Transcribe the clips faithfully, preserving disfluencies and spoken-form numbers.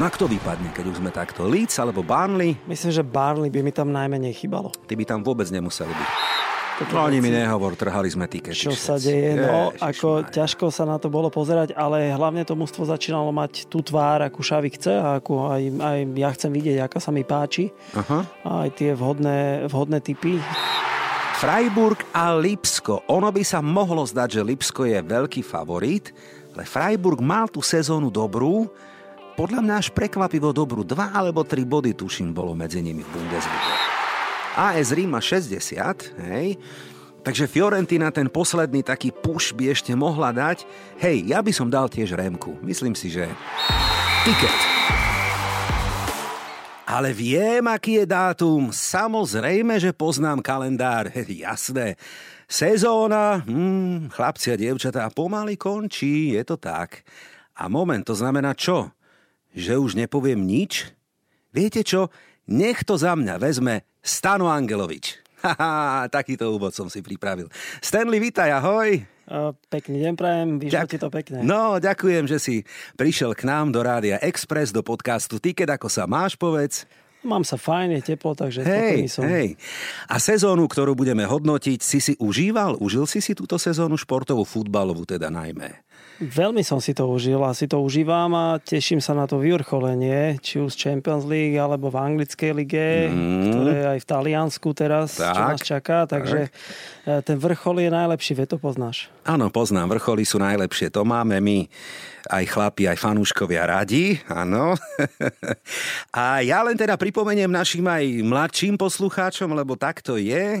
Na kto vypadne, keď už sme takto? Leeds alebo Burnley? Myslím, že Burnley by mi tam najmenej chýbalo. Ty by tam vôbec nemuseli byť. No ani mi nehovor, trhali sme tikety. Čo sa deje? No, ako ťažko sa na to bolo pozerať, ale hlavne to mužstvo začínalo mať tú tvár, akú Xavi chce a akú aj, aj ja chcem vidieť, aká sa mi páči. Aha. A aj tie vhodné, vhodné typy. Freiburg a Lipsko. Ono by sa mohlo zdať, že Lipsko je veľký favorit, ale Freiburg mal tú sezónu dobrú. Podľa mňa až prekvapivo dobrú, dva alebo tri body, tuším, bolo medzi nimi v Bundeslige. á es Rima šesťdesiat, hej. Takže Fiorentina ten posledný taký push by ešte mohla dať. Hej, ja by som dal tiež Remku. Myslím si, že... Tiket. Ale viem, aký je dátum. Samozrejme, že poznám kalendár. Jasné. Sezóna, hm, chlapci a dievčatá, pomaly končí, je to tak. A moment, to znamená čo? Že už nepoviem nič? Viete čo? Nech to za mňa vezme Stanu Angelovič. Haha, takýto úvod som si pripravil. Stanley, vítaj, ahoj. O, pekný deň prajem, vyšlo Ďak... ti to pekné. No, ďakujem, že si prišiel k nám do Rádia Express, do podcastu Ticket, ako sa máš, povedz. Mám sa fajne, teplo, takže hej, som. Hej. A sezónu, ktorú budeme hodnotiť, si si užíval? Užil si si túto sezónu športovú, futbalovú teda najmä? Veľmi som si to užil a si to užívam a teším sa na to vyvrcholenie, či už Champions League alebo v anglickej lige, mm. ktoré aj v Taliansku teraz, tak, čo nás čaká, takže tak. Ten vrchol je najlepší, vie, to poznáš. Áno, poznám, vrcholy sú najlepšie, to máme my aj chlapi, aj fanúškovia radi, áno. A ja len teda pripomeniem našim aj mladším poslucháčom, lebo takto je.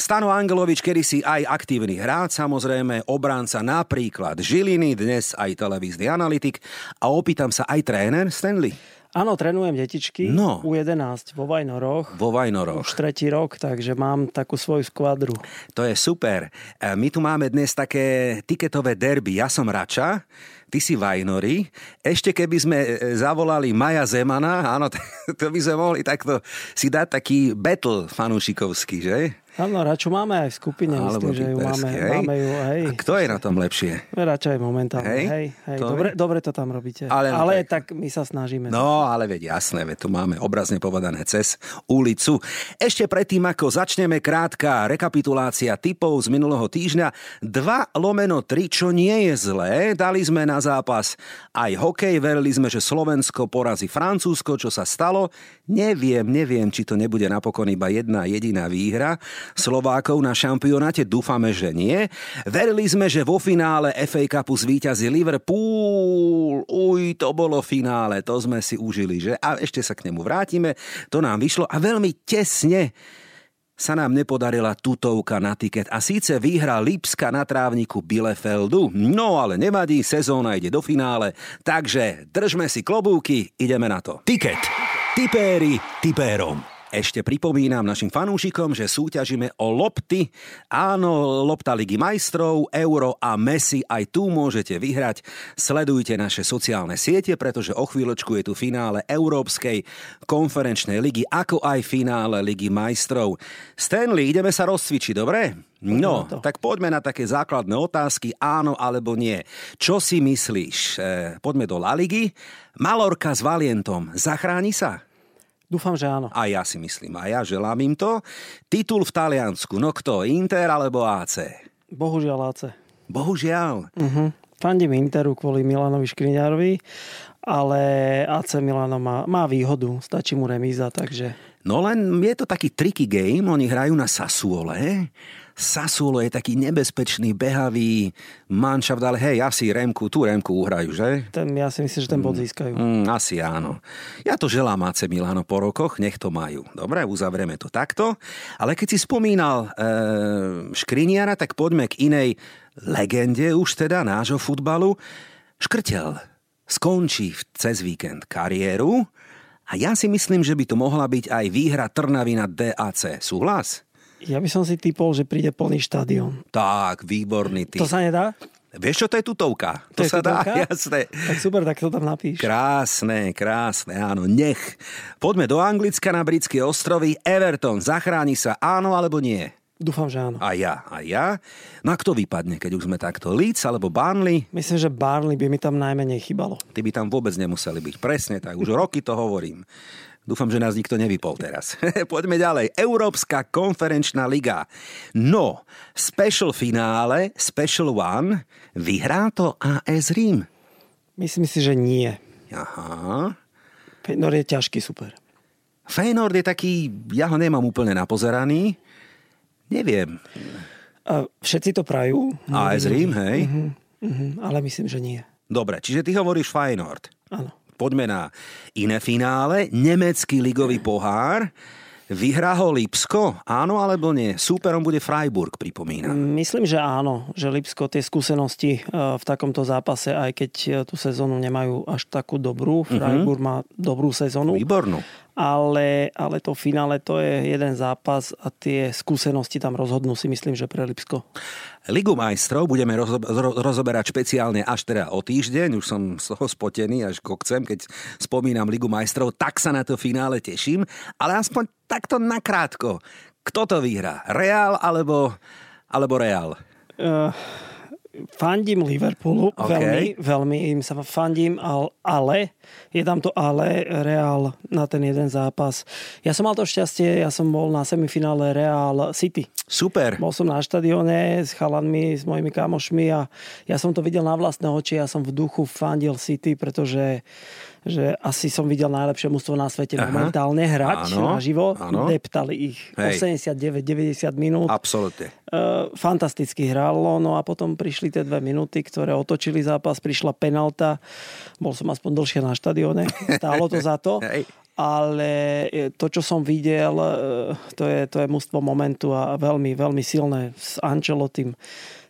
Stano Angelovič, kedysi aj aktívny hráč, samozrejme, obranca napríklad Žiliny, dnes aj televízny analytik. A opýtam sa aj tréner Stanley. Áno, trénujem detičky no. U jedenásť vo Vajnoroch. Vo Vajnoroch. Už tretí rok, takže mám takú svoju skvadru. To je super. My tu máme dnes také tiketové derby. Ja som Rača, ty si Vajnori. Ešte keby sme zavolali Maja Zemana, áno, to by sme mohli takto si dať taký battle fanúšikovský, že? Áno, Raču máme aj v skupine, myslím, že ju máme, máme ju, hej. A kto je na tom lepšie? Rača je momentálne, hej, hej, hej. To dobre, dobre to tam robíte, ale, ale tak. tak my sa snažíme. No, ale veď jasné, veď tu máme obrazne povedané cez ulicu. Ešte predtým, ako začneme, krátka rekapitulácia tipov z minulého týždňa. dva lomeno tri, čo nie je zlé, dali sme na zápas aj hokej, verili sme, že Slovensko porazí Francúzsko, čo sa stalo. Neviem, neviem, či to nebude napokon iba jedna jediná výhra Slovákov na šampionáte, dúfame, že nie. Verili sme, že vo finále ef á Cupu zvíťazí Liverpool. Uj, to bolo finále, to sme si užili, že? A ešte sa k nemu vrátime, to nám vyšlo a veľmi tesne sa nám nepodarila tutovka na tiket. A síce výhra Lipska na trávniku Bielefeldu. No ale nevadí, sezóna ide do finále, takže držme si klobúky, ideme na to. Tiket. Tipéri tipérom. Ešte pripomínam našim fanúšikom, že súťažíme o lopty. Áno, lopta Ligy majstrov, Euro a Messi, aj tu môžete vyhrať. Sledujte naše sociálne siete, pretože o chvíľočku je tu finále Európskej konferenčnej ligy, ako aj finále Ligy majstrov. Stanley, ideme sa rozcvičiť, dobre? No, tak poďme na také základné otázky, áno alebo nie. Čo si myslíš? E, poďme do La Ligy. Malorka s Valientom, zachráni sa? Dúfam, že áno. A ja si myslím, a ja želám im to. Titul v Taliansku, no kto, Inter alebo á cé? Bohužiaľ á cé. Bohužiaľ. Uh-huh. Fandím Interu kvôli Milanovi Škriňarovi, ale á cé Milano má, má výhodu, stačí mu remíza, takže... No len je to taký tricky game, oni hrajú na Sassuole. Sassuolo je taký nebezpečný, behavý manšaft, ale hej, asi Remku, tú Remku uhrajú, že? Ten, ja si myslím, že ten bod získajú. Mm, asi áno. Ja to želám á cé Milano po rokoch, nech to majú. Dobre, uzavrieme to takto. Ale keď si spomínal e, Škriniara, tak poďme k inej legende už teda nášho futbalu. Škrtel skončí cez víkend kariéru A ja si myslím, že by to mohla byť aj výhra Trnavy nad dé á cé. Súhlas? Ja by som si typol, že príde plný štadión. Tak, výborný typ. To sa nedá? Vieš čo, to je tutovka. To, to je sa tutovka? Dá, jasné. Tak super, tak to tam napíš. Krásne, krásne, áno, nech. Poďme do Anglicka na Britské ostrovy. Everton, zachráni sa áno alebo nie? Dúfam, že áno. A ja, a ja. No a kto vypadne, keď už sme takto? Leeds alebo Burnley? Myslím, že Burnley by mi tam najmenej chýbalo. Ty by tam vôbec nemuseli byť, presne tak. Už roky to hovorím. Dúfam, že nás nikto nevypol teraz. Poďme ďalej. Európska konferenčná liga. No, special finále, special one, vyhrá to á es Rím? Myslím si, že nie. Aha. Feyenoord je ťažký super. Feyenoord je taký, ja ho nemám úplne napozeraný. Neviem. A všetci to prajú. á es Rím, hej? Uh-huh, uh-huh, ale myslím, že nie. Dobre, čiže ty hovoríš Feyenoord. Áno. Poďme na iné finále. Nemecký ligový pohár. Vyhrá ho Lipsko? Áno alebo nie? Súperom bude Freiburg, pripomínam. Myslím, že áno. Že Lipsko tie skúsenosti v takomto zápase, aj keď tú sezónu nemajú až takú dobrú. Freiburg mm-hmm. má dobrú sezónu. Výbornú. Ale, ale to finále, to je jeden zápas a tie skúsenosti tam rozhodnú, si myslím, že pre Lipsko. Ligu majstrov budeme rozo- ro- rozoberať špeciálne až teda o týždeň. Už som z toho spotený až kokcem, keď spomínam Ligu majstrov. Tak sa na to finále teším. Ale aspoň takto nakrátko. Kto to vyhrá? Real alebo, alebo Real? Uh, fandím Liverpoolu. Okay. Veľmi, veľmi im sa fandím. Ale, je tam to ale Real na ten jeden zápas. Ja som mal to šťastie. Ja som bol na semifinále Real City. Super. Bol som na štadióne s chalanmi, s mojimi kamošmi a ja som to videl na vlastné oči. Ja som v duchu fandil City, pretože že asi som videl najlepšie mužstvo na svete Aha. momentálne hrať áno, naživo. Áno. Deptali ich osemdesiatdeväť deväťdesiat minút. Absolutne. E, fantasticky hralo, no a potom prišli tie dve minúty, ktoré otočili zápas, prišla penalta. Bol som aspoň dlhšie na štadióne, stálo to za to. Hej. Ale to, čo som videl, to je, to je mužstvo momentu a veľmi, veľmi silné s Angelotým.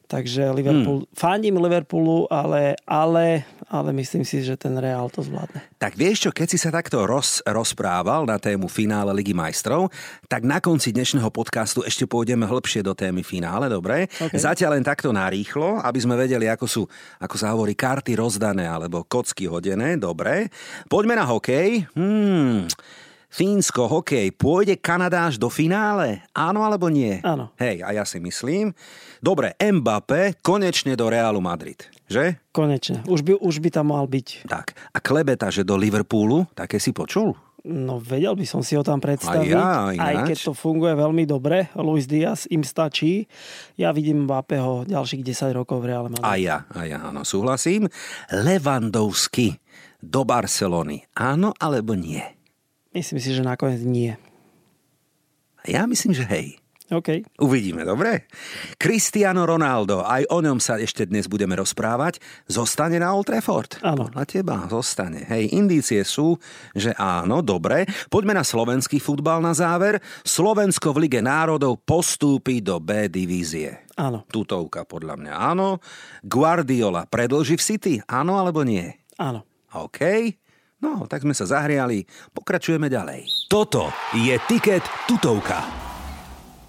Takže Liverpool, hmm. fandím Liverpoolu, ale, ale, ale myslím si, že ten Real to zvládne. Tak vieš čo, keď si sa takto roz, rozprával na tému finále Ligy majstrov, tak na konci dnešného podcastu ešte pôjdeme hĺbšie do témy finále, dobre? Okay. Zatiaľ len takto narýchlo, aby sme vedeli, ako sú, ako sa hovorí, karty rozdané alebo kocky hodené, dobre? Poďme na hokej. Hmm... Fínsko, hokej, pôjde Kanada až do finále? Áno alebo nie? Áno. Hej, a ja si myslím. Dobre, Mbappé konečne do Realu Madrid, že? Konečne. Už by, už by tam mal byť. Tak. A klebeta, že do Liverpoolu, také si počul? No, vedel by som si ho tam predstaviť. A ja, aj keď to funguje veľmi dobre. Luis Diaz im stačí. Ja vidím Mbappého ďalších desať rokov v Reále Madrid. A ja, a ja, áno, súhlasím. Lewandowski do Barcelony. Áno alebo nie? Myslím si, že nakoniec nie. Ja myslím, že hej. OK. Uvidíme, dobre? Cristiano Ronaldo, aj o ňom sa ešte dnes budeme rozprávať, zostane na Old Trafford. Áno. Podľa teba zostane. Hej, indície sú, že áno, dobre. Poďme na slovenský futbal na záver. Slovensko v Lige národov postúpi do B divízie. Áno. Tutovka podľa mňa, áno. Guardiola predĺži v City, áno alebo nie? Áno. OK. No, tak sme sa zahriali. Pokračujeme ďalej. Toto je tiket tutovka.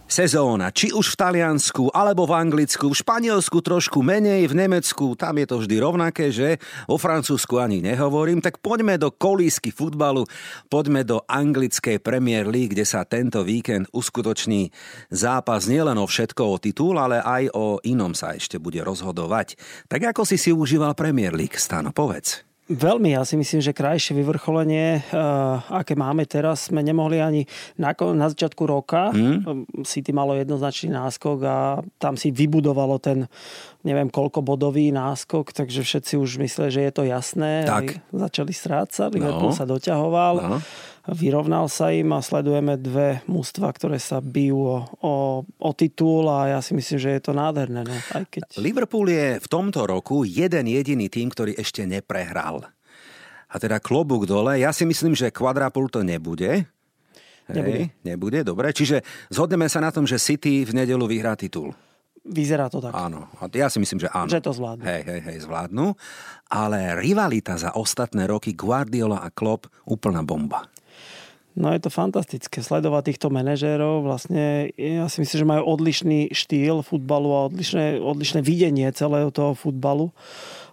Sezóna, či už v Taliansku, alebo v Anglicku, v Španielsku trošku menej, v Nemecku, tam je to vždy rovnaké, že? O Francúzsku ani nehovorím. Tak poďme do kolísky futbalu, poďme do anglickej Premier League, kde sa tento víkend uskutoční zápas nielen o všetko, o titul, ale aj o inom sa ešte bude rozhodovať. Tak ako si si užíval Premier League, Stano, povedz. Veľmi, ja si myslím, že krajšie vyvrcholenie, uh, aké máme teraz, sme nemohli ani na, na začiatku roka. Mm. City malo jednoznačný náskok a tam si vybudovalo ten, neviem, koľko bodový náskok, takže všetci už mysleli, že je to jasné. Tak. Začali strácať, Liverpool no. sa doťahoval. No. Vyrovnal sa im a sledujeme dve mužstva, ktoré sa bijú o, o, o titul a ja si myslím, že je to nádherné. Ne? Aj keď... Liverpool je v tomto roku jeden jediný tým, ktorý ešte neprehral. A teda klobúk dole. Ja si myslím, že kvadrápol to nebude. Nebude. Hej, nebude, dobre. Čiže zhodneme sa na tom, že City v nedeľu vyhrá titul. Vyzerá to tak. Áno. Ja si myslím, že áno. Že to zvládnu. Hej, hej, hej, zvládnu. Ale rivalita za ostatné roky Guardiola a Klopp úplná bomba. No je to fantastické sledovať týchto manažérov. Vlastne ja si myslím, že majú odlišný štýl futbalu a odlišné, odlišné videnie celého toho futbalu.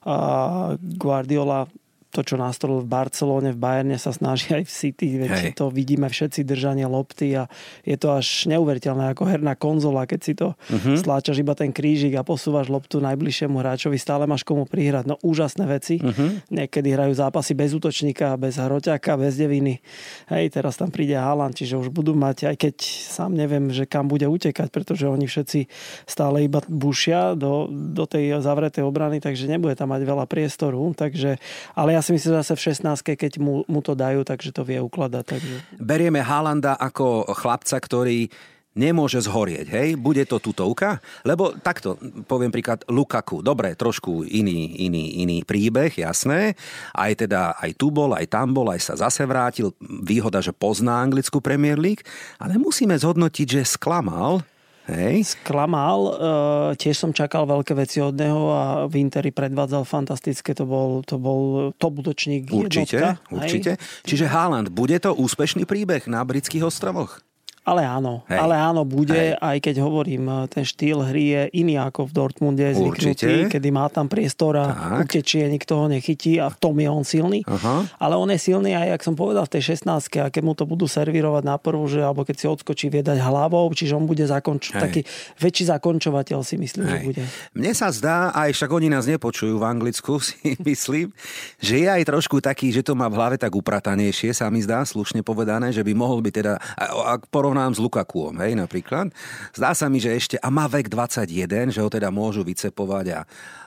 A Guardiola to, čo nastrolil v Barcelóne, v Bayerne, sa snaží aj v City. Veď to vidíme všetci, držanie lopty, a je to až neuveriteľné ako herná konzola, keď si to uh-huh. stláčaš iba ten krížik a posúvaš loptu najbližšiemu hráčovi, stále máš komu prihrať. No úžasné veci. Uh-huh. Niekedy hrajú zápasy bez útočníka, bez hroťaka, bez deviny. Hej, teraz tam príde Haaland, čiže už budú mať, aj keď sám neviem, že kam bude utekať, pretože oni všetci stále iba bušia do, do tej zavretej obrany, takže nebude tam mať veľa priestoru, takže ale ja Ja si myslím, že zase v šestnástke, keď mu, mu to dajú, takže to vie ukladať. Takže. Berieme Haalanda ako chlapca, ktorý nemôže zhorieť, hej? Bude to tutovka? Lebo takto, poviem príklad Lukaku. Dobre, trošku iný, iný, iný príbeh, jasné. Aj teda, aj tu bol, aj tam bol, aj sa zase vrátil. Výhoda, že pozná anglickú Premier League. Ale musíme zhodnotiť, že sklamal... Hej. Sklamal, tiež som čakal veľké veci od neho a v Interi predvádzal fantastické, to bol, to bol top útočník určite, jednotka. Určite, hej. Čiže Haaland, bude to úspešný príbeh na britských ostrovoch? Ale áno, hej. ale áno, bude, hej. aj keď hovorím, ten štýl hry je iný ako v Dortmunde, zvyknutý, kedy má tam priestor a utečie, nikto ho nechytí a v tom je on silný. Aha. Ale on je silný aj, jak som povedal, v tej šestnástke, a keď mu to budú servírovať na prvú, že alebo keď si odskočí, vie dať hlavou, čiže on bude zakonč- taký väčší zakončovateľ, si myslím, hej. že bude. Mne sa zdá, aj však oni nás nepočujú v Anglicku, si myslím, že je aj trošku taký, že to má v hlave tak upratanejšie, sa mi zdá, slušne povedané, že by mohol byť teda porovnať nám s Lukakuom, hej, napríklad. Zdá sa mi, že ešte, a má vek dvadsaťjeden, že ho teda môžu vycepovať a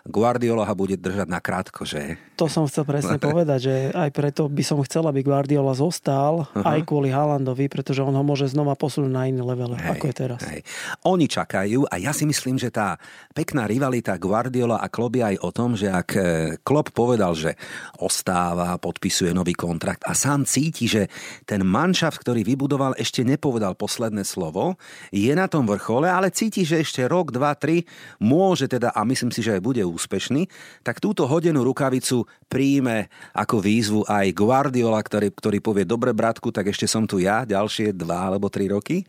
Guardiola ho bude držať na krátko, že? To som chcel presne povedať, že aj preto by som chcel, aby Guardiola zostal, uh-huh. aj kvôli Haalandovi, pretože on ho môže znova posunúť na iný level, hej, ako je teraz. Hej. Oni čakajú a ja si myslím, že tá pekná rivalita Guardiola a Klopp je aj o tom, že ak Klopp povedal, že ostáva, podpisuje nový kontrakt a sám cíti, že ten manšaft, ktorý vybudoval, ešte nepovedal posledné slovo, je na tom vrchole, ale cíti, že ešte rok, dva, tri môže teda, a myslím si, že aj bude úspešný, tak túto hodenú rukavicu príjme ako výzvu aj Guardiola, ktorý, ktorý povie, dobre bratku, tak ešte som tu ja, ďalšie dva alebo tri roky.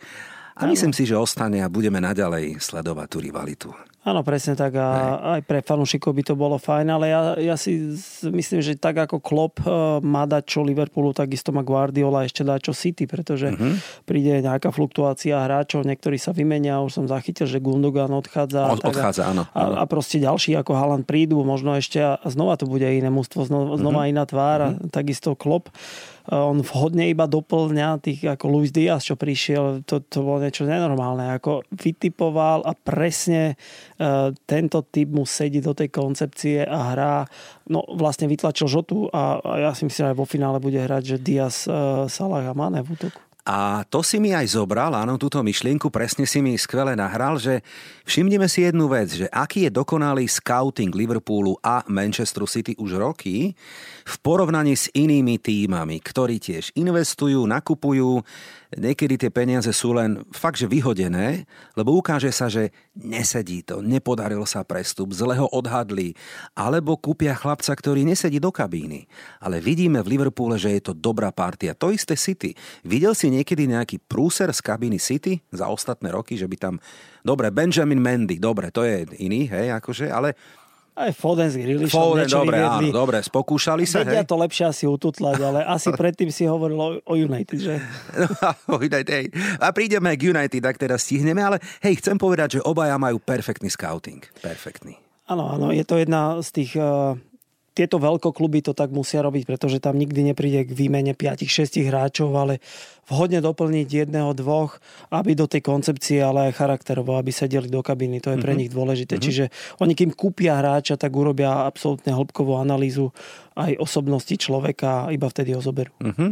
A myslím si, že ostane a budeme naďalej sledovať tú rivalitu. Áno, presne tak, a aj pre fanúšikov by to bolo fajn, ale ja, ja si myslím, že tak ako Klopp má dať čo Liverpoolu, takisto má Guardiola ešte dať čo City, pretože mm-hmm. príde nejaká fluktuácia hráčov, niektorí sa vymenia, už som zachytil, že Gundogan odchádza. Od, odchádza, a, áno. A, a proste ďalší ako Haaland prídu, možno ešte a znova to bude iné mužstvo, znova, znova mm-hmm. iná tvár, mm-hmm. takisto Klopp. On vhodne iba doplňa tých ako Luis Diaz, čo prišiel, to, to bolo niečo nenormálne, ako vytipoval a presne uh, tento typ mu sedí do tej koncepcie a hrá, no vlastne vytlačil žotu a, a ja si myslím, že aj vo finále bude hrať, že Diaz, uh, Salah a Mané v útoku. A to si mi aj zobral, áno, túto myšlienku, presne si mi skvele nahral, že všimnime si jednu vec, že aký je dokonalý scouting Liverpoolu a Manchesteru City už roky v porovnaní s inými tímami, ktorí tiež investujú, nakupujú, niekedy tie peniaze sú len fakt, že vyhodené, lebo ukáže sa, že nesedí to, nepodaril sa prestup, zle ho odhadli, alebo kúpia chlapca, ktorý nesedí do kabíny. Ale vidíme v Liverpoole, že je to dobrá partia. To isté City. Videl si niekedy nejaký prúser z kabiny City za ostatné roky, že by tam... Dobre, Benjamin Mendy, dobre, to je iný, hej, akože, ale... Aj Foden s Grealishom niečo dobre, vyviedli. Áno, dobre, spokúšali sa. Vedia to lepšie asi ututlať, ale asi predtým si hovoril o United, že? No, o United, a prídeme k United, tak teraz stihneme, ale hej, chcem povedať, že obaja majú perfektný scouting. Perfektný. Áno, áno, je to jedna z tých... Uh... Tieto veľkokluby to tak musia robiť, pretože tam nikdy nepríde k výmene päť šesť hráčov, ale vhodne doplniť jedného, dvoch, aby do tej koncepcie, ale aj charakterovo, aby sedeli do kabiny. To je pre nich dôležité. Mm-hmm. Čiže oni, kým kúpia hráča, tak urobia absolútne hĺbkovú analýzu aj osobnosti človeka, iba vtedy ho zoberú. Mm-hmm.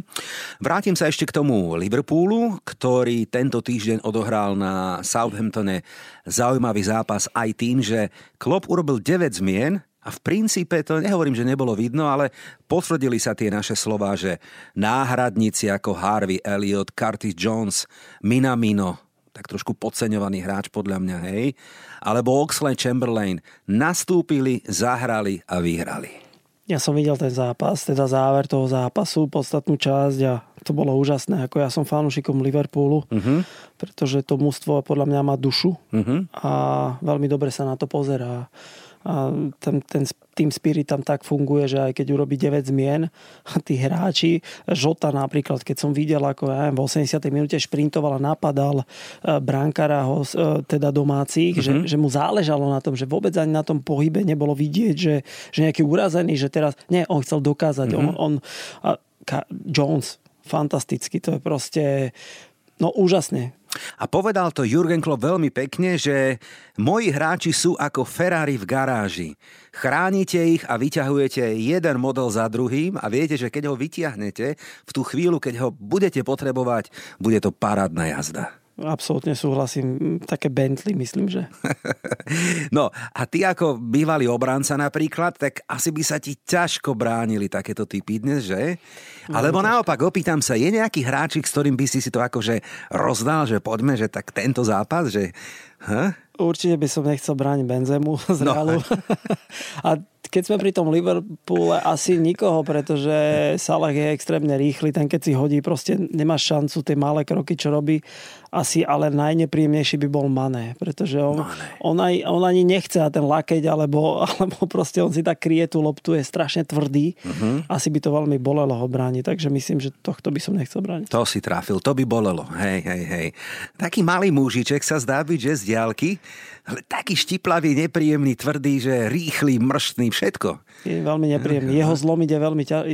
Vrátim sa ešte k tomu Liverpoolu, ktorý tento týždeň odohral na Southamptone zaujímavý zápas aj tým, že Klopp urobil deväť zmien. A v princípe, to nehovorím, že nebolo vidno, ale potvrdili sa tie naše slová, že náhradníci ako Harvey Elliott, Curtis Jones, Minamino, tak trošku podceňovaný hráč podľa mňa, hej, alebo Oxlade-Chamberlain nastúpili, zahrali a vyhrali. Ja som videl ten zápas, teda záver toho zápasu, podstatnú časť a to bolo úžasné. Ako ja som fanúšikom Liverpoolu, uh-huh. pretože to mužstvo podľa mňa má dušu uh-huh. a veľmi dobre sa na to pozerá. A ten, ten team spirit tam tak funguje, že aj keď urobí deväť zmien a tí hráči, Žota napríklad, keď som videl, ako ja v osemdesiatej minúte šprintoval a napadal brankára, teda domácich, mm-hmm. že, že mu záležalo na tom, že vôbec ani na tom pohybe nebolo vidieť, že, že nejaký urazený, že teraz, nie, on chcel dokázať. Mm-hmm. On, on, a Jones, fantasticky, to je proste, no úžasne. A povedal to Jurgen Klopp veľmi pekne, že moji hráči sú ako Ferrari v garáži. Chránite ich a vyťahujete jeden model za druhým a viete, že keď ho vyťahnete, v tú chvíľu, keď ho budete potrebovať, bude to parádna jazda. Absolútne súhlasím. Také Bentley, myslím, že. No, a ty ako bývalý obranca napríklad, tak asi by sa ti ťažko bránili takéto typy dnes, že? Alebo no, naopak, opýtam sa, je nejaký hráčik, s ktorým by si si to akože rozdal, že poďme, že tak tento zápas, že... Huh? Určite by som nechcel brániť Benzemu z Realu. No. A keď sme pri tom Liverpoole, asi nikoho, pretože Salah je extrémne rýchly, ten keď si hodí, proste nemá šancu, tie malé kroky, čo robí. Asi ale najnepríjemnejší by bol Mané, pretože on, no, on, aj, on ani nechce na ten lakeť, alebo, alebo proste on si tak kryje tú loptu, je strašne tvrdý. Uh-huh. Asi by to veľmi bolelo ho brániť, takže myslím, že tohto by som nechcel brániť. To si trafil, to by bolelo. Hej, hej, hej. Taký malý mužiček sa zdá byť, že z diaľky, ale taký štiplavý, nepríjemný, tvrdý, že rýchly, mrštný, všetko. Je veľmi nepríjemný. Jeho zlomiť je veľmi ťažké.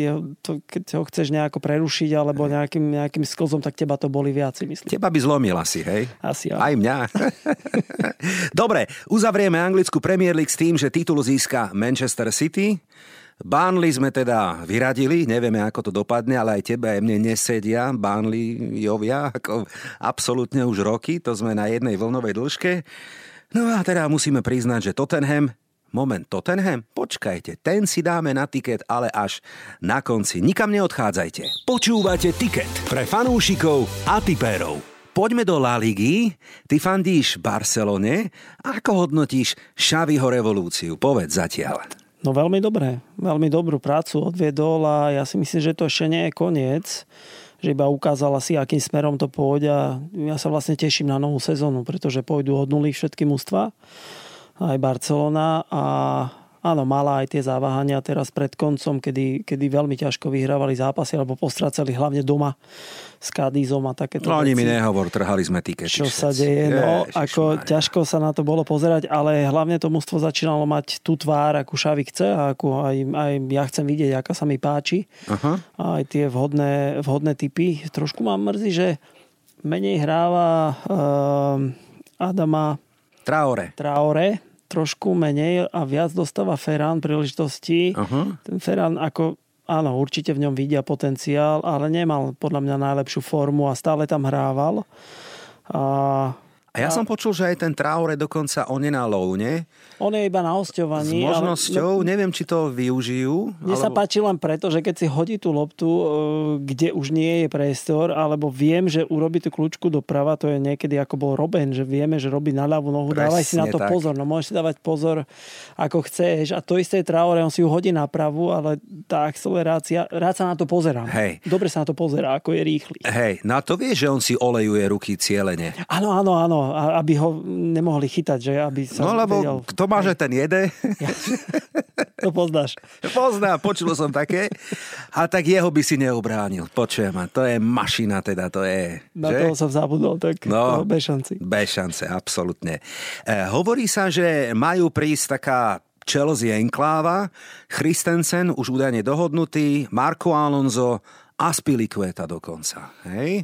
Keď ho chceš nejako prerušiť alebo nejakým, nejakým sklzom, tak teba to boli viac, myslím. Teba by zlomil asi, hej? Asi, aj. aj mňa. Dobre, uzavrieme anglickú Premier League s tým, že titul získa Manchester City. Burnley sme teda vyradili, nevieme, ako to dopadne, ale aj tebe, aj mne nesedia Burnleyovia, ako absolútne už roky, to sme na jednej vlnovej dĺžke. No a teda musíme priznať, že Tottenham, moment, Tottenham, počkajte, ten si dáme na tiket, ale až na konci. Nikam neodchádzajte. Počúvate Tiket pre fanúšikov a tipérov. Poďme do La Ligy, ty fandíš Barcelone, ako hodnotíš Xaviho revolúciu? Povedz zatiaľ. No veľmi dobré, veľmi dobrú prácu odviedol a ja si myslím, že to ešte nie je koniec, že iba ukázal asi, akým smerom to pôjde a ja sa vlastne teším na novú sezónu, pretože pôjdu od nuly všetky mužstva, aj Barcelona a áno, mala aj tie zaváhania teraz pred koncom, kedy, kedy veľmi ťažko vyhrávali zápasy alebo postrácali hlavne doma s Kadizom a takéto no, veci. No ani mi nehovor, trhali sme tikety. Čo všetci. Sa deje, no Ježiš, ako Maria. Ťažko sa na to bolo pozerať, ale hlavne to mužstvo začínalo mať tú tvár, akú Xavi chce a akú aj, aj ja chcem vidieť, aká sa mi páči. Aha. A aj tie vhodné, vhodné typy. Trošku mám mrzí, že menej hráva um, Adama Traore. Traore. Trošku menej a viac dostáva Ferran príležitosti. Uh-huh. Ten Ferran ako, áno, určite v ňom vidia potenciál, ale nemal podľa mňa najlepšiu formu a stále tam hrával. A, a ja a... som počul, že aj ten Traore dokonca on je na loune. On je iba na osťovaní. S možnosťou, ale... neviem, či to využijú. Mne alebo... sa páči len preto, že keď si hodí tú loptu, kde už nie je priestor, alebo viem, že urobí tú kľúčku doprava, to je niekedy ako bol Robben, že vieme, že robí na ľavú nohu, presne, dávaj si na to tak. Pozor. No môžeš si dávať pozor, ako chceš. A to isté je Traore, on si ju hodí na pravú, ale tá akcelerácia, rád sa na to pozerá. Hej. Dobre sa na to pozerá, ako je rýchly. Hej, na to vieš, že on si olejuje ruky cielene. Áno, áno, áno, aby ho nemohli chytať, že aby sa no, lebo vedel... kto má, že ten jede. Ja. To poznáš. Pozná, počul som také. A tak jeho by si neubránil. Počujem, a to je mašina teda, to je. Na že? Toho som zabudol, tak no, bez šanci. Bez šance, absolútne. E, hovorí sa, že majú prísť taká Chelsea enkláva, Christensen už údajne dohodnutý, Marco Alonso, Azpilicueta dokonca. Hej?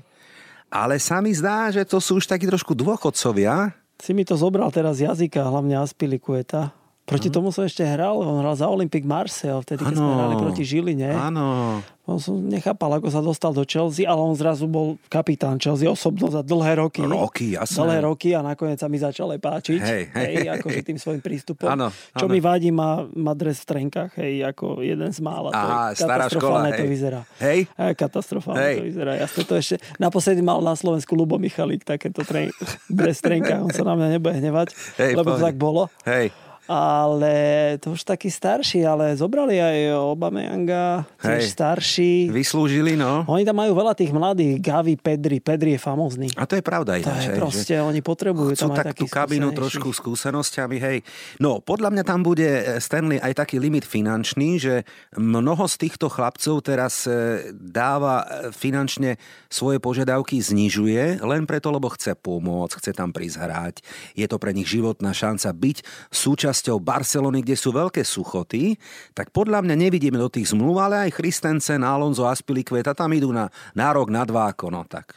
Ale sa mi zdá, že to sú už takí trošku dôchodcovia. Si mi to zobral teraz jazyka, hlavne Azpilicueta. Proti uh-huh. tomu som ešte hral. On hral za Olympique Marseille, vtedy, keď ano. Sme hrali proti Žiline. Áno. On som nechápal, ako sa dostal do Chelsea, ale on zrazu bol kapitán Chelsea osobno za dlhé roky. Roky, jasné. Dlhé roky a nakoniec sa mi začal aj páčiť. Hej, hej, hej, akože tým svojim prístupom. Ano, čo ano. Mi vadí, má, má dres v trenkách, hej, ako jeden z mála. Aha, to je katastrofálne škola, to vyzerá. Hej? Hej, katastrofálne hej. To vyzerá. Jasne, to ešte, naposledy mal na Slovensku Lubo Michalík takéto dres v trenkách. On sa na mňa nebude hnevať, hej, lebo to tak bolo. Hej. Ale to už taký starší, ale zobrali aj Obameyanga, tiež starší. Vyslúžili, no. Oni tam majú veľa tých mladých, Gavi, Pedri, Pedri je famózny. A to je pravda ináč. To je proste, že oni potrebujú tam aj takú kabinu trošku skúsenosťami, hej. No, podľa mňa tam bude, Stanley, aj taký limit finančný, že mnoho z týchto chlapcov teraz dáva finančne svoje požiadavky, znižuje, len preto, lebo chce pomôcť, chce tam prísť hrať. Je to pre nich životná šanca byť súčasť Barcelony, kde sú veľké suchoty, tak podľa mňa nevidíme do tých zmluv, ale aj Christensen, Alonso, Azpilicueta, tam idú na, na rok, na dva, ako no tak.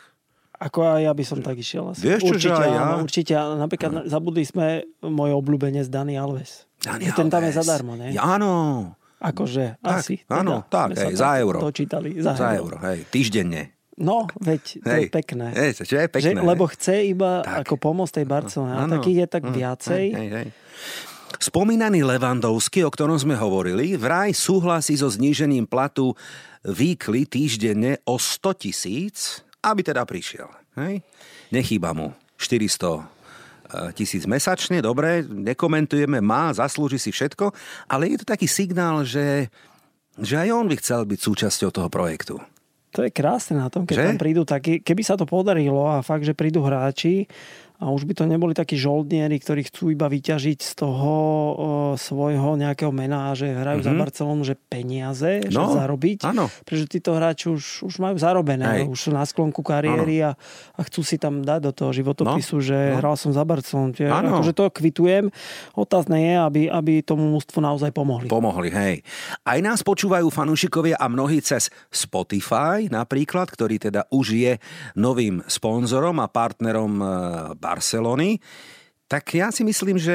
Ako aj ja by som tak išiel. Asi. Vieš, určite, čo, ja? áno, určite, napríklad no. Zabudli sme moje obľúbenie z Dani Alves. Dani Alves. Ten tam je zadarmo, ne? Ja, áno. Akože, tak, asi. Áno, teda, tak, hej, za euro. To čítali, za, za euro. euro, hej, týždenne. No, veď, to hej, je pekné. Hej, čo je pekné. Že, lebo chce iba tak. Ako pomôcť tej Barcelone. A takých je tak viacej. Hej, hej. Spomínaný Lewandowski, o ktorom sme hovorili, vraj súhlasí so znížením platu výkly týždenne o sto tisíc, aby teda prišiel. Hej? Nechýba mu štyristo tisíc mesačne, dobre, nekomentujeme, má, zaslúži si všetko, ale je to taký signál, že, že aj on by chcel byť súčasťou toho projektu. To je krásne na tom, keď že? Tam prídu takí, keby sa to podarilo a fakt, že prídu hráči, a už by to neboli takí žoldnieri, ktorí chcú iba vyťažiť z toho e, svojho nejakého mena, že hrajú mm-hmm. za Barcelonu, že peniaze, no, že zarobiť. Áno. Pretože títo hráči už, už majú zarobené, Hej. už sú na sklonku kariéry a, a chcú si tam dať do toho životopisu, no, že no. hral som za Barcelonu. Akože to kvitujem. Otázne je, aby, aby tomu mužstvu naozaj pomohli. Pomohli, hej. Aj nás počúvajú fanúšikovia a mnohí cez Spotify napríklad, ktorý teda už je novým sponzorom a partnerom e, Barcelony, tak ja si myslím, že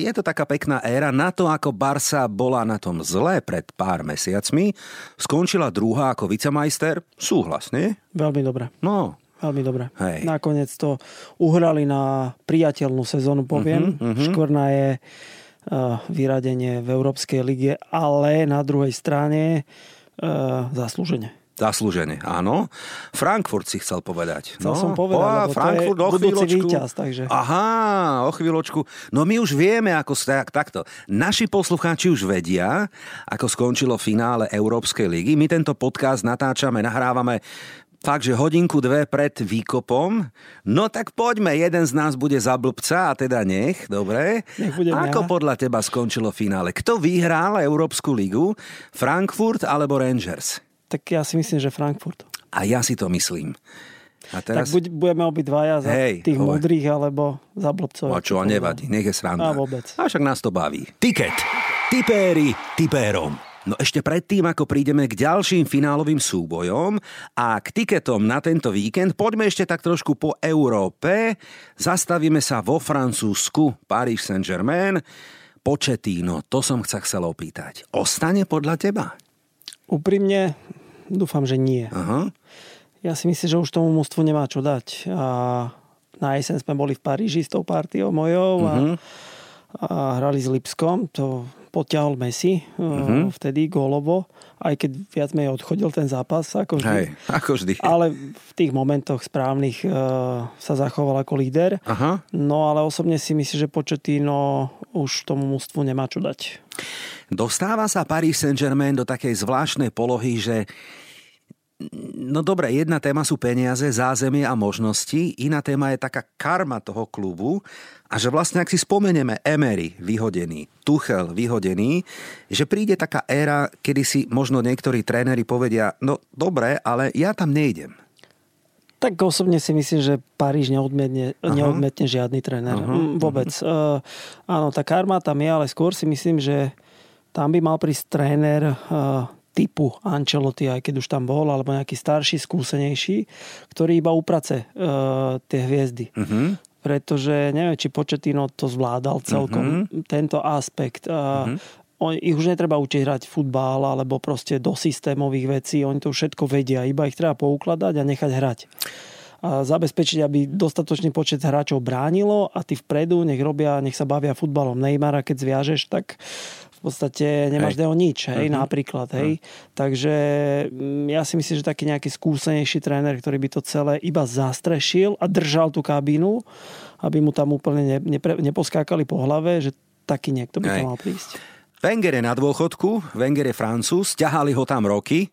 je to taká pekná éra. Na to, ako Barca bola na tom zle pred pár mesiacmi, skončila druhá ako vicemajster. Súhlas, nie? Veľmi dobre. No. Veľmi dobre. Hej. Nakoniec to uhrali na priateľnú sezónu, poviem. Uh-huh, uh-huh. Škvrna je uh, vyradenie v Európskej lige, ale na druhej strane uh, zaslúženie. Zaslúžene, áno. Frankfurt si chcel povedať. Chcel no, som povedať, lebo Frankfurt, to je budúci víťaz. Takže. Aha, o chvíľočku. No my už vieme, ako tak, takto. Naši poslucháči už vedia, ako skončilo finále Európskej ligy. My tento podcast natáčame, nahrávame fakt, že hodinku, dve pred výkopom. No tak poďme, jeden z nás bude za blbca, a teda nech, dobre. Nech budem ako ja. Podľa teba skončilo finále? Kto vyhrál Európsku ligu? Frankfurt alebo Rangers? Tak ja si myslím, že Frankfurt. A ja si to myslím. A teraz... Tak buď budeme obi dvaja za Hej, tých hovor. Modrých, alebo za blbcov. A čo, nevadí, nech je sranda. A vôbec. A však nás to baví. Tiket. Tipéri tipérom. No ešte predtým, ako prídeme k ďalším finálovým súbojom a k tiketom na tento víkend, poďme ešte tak trošku po Európe. Zastavíme sa vo Francúzsku, Paris Saint-Germain. Pochettino, to som sa chcel opýtať. Ostane podľa teba? Úprimne... Dúfam, že nie. Aha. Ja si myslím, že už tomu mužstvu nemá čo dať. A na jeseň sme boli v Paríži s tou partiou mojou a, uh-huh. a hrali s Lipskom. To potiahol Messi uh-huh. vtedy gólovo. Aj keď viac menej odchodil ten zápas. Ako vždy. Hej, ako vždy. Ale v tých momentoch správnych uh, sa zachoval ako líder. Aha. No ale osobne si myslím, že Pochettino už tomu mužstvu nemá čo dať. Dostáva sa Paris Saint-Germain do takej zvláštnej polohy, že no dobre, jedna téma sú peniaze, zázemie a možnosti, iná téma je taká karma toho klubu a že vlastne, ak si spomenieme, Emery vyhodený, Tuchel vyhodený, že príde taká éra, kedy si možno niektorí tréneri povedia, no dobre, ale ja tam nejdem. Tak osobne si myslím, že Paríž neodmietne, neodmietne žiadny tréner. Aha. Vôbec. Aha. Uh, áno, tá karma tam je, ale skôr si myslím, že tam by mal prísť tréner uh, typu Ancelotti, aj keď už tam bol, alebo nejaký starší, skúsenejší, ktorý iba uprace uh, tie hviezdy. Aha. Pretože neviem, či Pochettino to zvládal celkom. Aha. Tento aspekt. Uh, on, ich už netreba učiť hrať futbal alebo proste do systémových vecí. Oni to všetko vedia. Iba ich treba poukladať a nechať hrať. A zabezpečiť, aby dostatočný počet hráčov bránilo a tí vpredu nech robia, nech sa bavia futbalom. Neymara, keď zviažeš, tak v podstate nemáš deho nič, hej, uh-huh. napríklad, hej. Uh-huh. Takže ja si myslím, že taký nejaký skúsenejší tréner, ktorý by to celé iba zastrešil a držal tú kabínu, aby mu tam úplne ne, ne, neposkákali po hlave, že taký niekto by tam mal prísť. Wenger je na dôchodku, Wenger je Francúz, ťahali ho tam roky,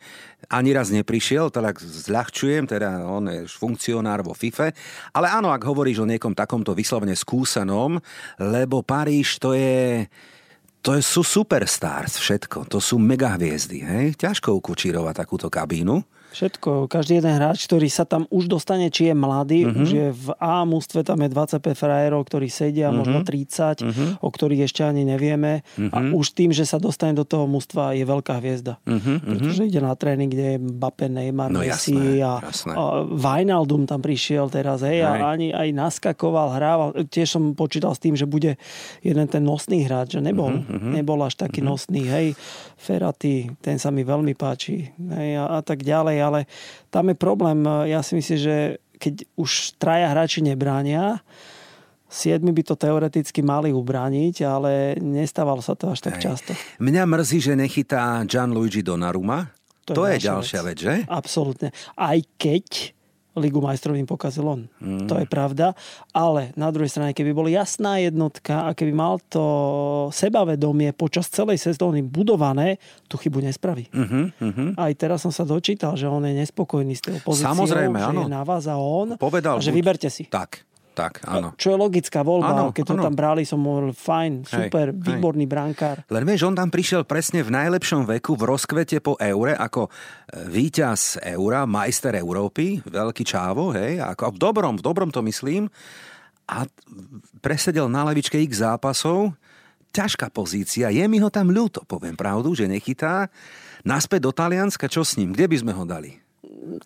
ani raz neprišiel, teda zľahčujem, teda on je funkcionár vo FIFA, ale áno, ak hovoríš o niekom takomto vyslovene skúsenom, lebo Paríž to je... To sú superstars všetko, to sú megahviezdy, hej? Ťažko ukučírovať takúto kabínu. Všetko, každý jeden hráč, ktorý sa tam už dostane, či je mladý, mm-hmm. už je v A-mústve, tam je dvadsaťpäť frajerov, ktorí sedia, mm-hmm. možno tridsať, mm-hmm. o ktorých ešte ani nevieme. Mm-hmm. A už tým, že sa dostane do toho mústva, je veľká hviezda. Mm-hmm. Pretože ide na tréning, kde je Mbappé, Neymar, no, Messi a, a Wijnaldum tam prišiel teraz, hej, aj. A ani aj naskakoval, hrával. Tiež som počítal s tým, že bude jeden ten nosný hráč, že nebol. Mm-hmm. Mm-hmm. Nebol až taký mm-hmm. nosný, hej, Ferrati, ten sa mi veľmi páči, hej, a, a tak ďalej, ale tam je problém, ja si myslím, že keď už traja hráči nebránia, siedmi by to teoreticky mali ubrániť, ale nestávalo sa to až tak hej. často. Mňa mrzí, že nechytá Gianluigi Donnarumma, to, to je, je ďalšia vec, vec, že? Absolútne, aj keď Ligu majstrov im pokazil on. Mm. To je pravda. Ale na druhej strane, keby bol jasná jednotka a keby mal to sebavedomie počas celej sezóny budované, tú chybu nespraví. Mm-hmm, mm-hmm. Aj teraz som sa dočítal, že on je nespokojný s tej opozíciou. Samozrejme, že áno. Je na vás a on. Povedal, a že buď... vyberte si. Tak. Tak, áno. Čo je logická voľba, áno, keď áno. ho tam brali, som hovoril, fajn, super, hej, výborný hej. brankár. Len vieš, on tam prišiel presne v najlepšom veku, v rozkvete po Eure, ako víťaz Eura, majster Európy, veľký čávo, hej, ako v dobrom, v dobrom to myslím, a presedel na lavičke x zápasov, ťažká pozícia, je mi ho tam ľúto, poviem pravdu, že nechytá, naspäť do Talianska, čo s ním, kde by sme ho dali?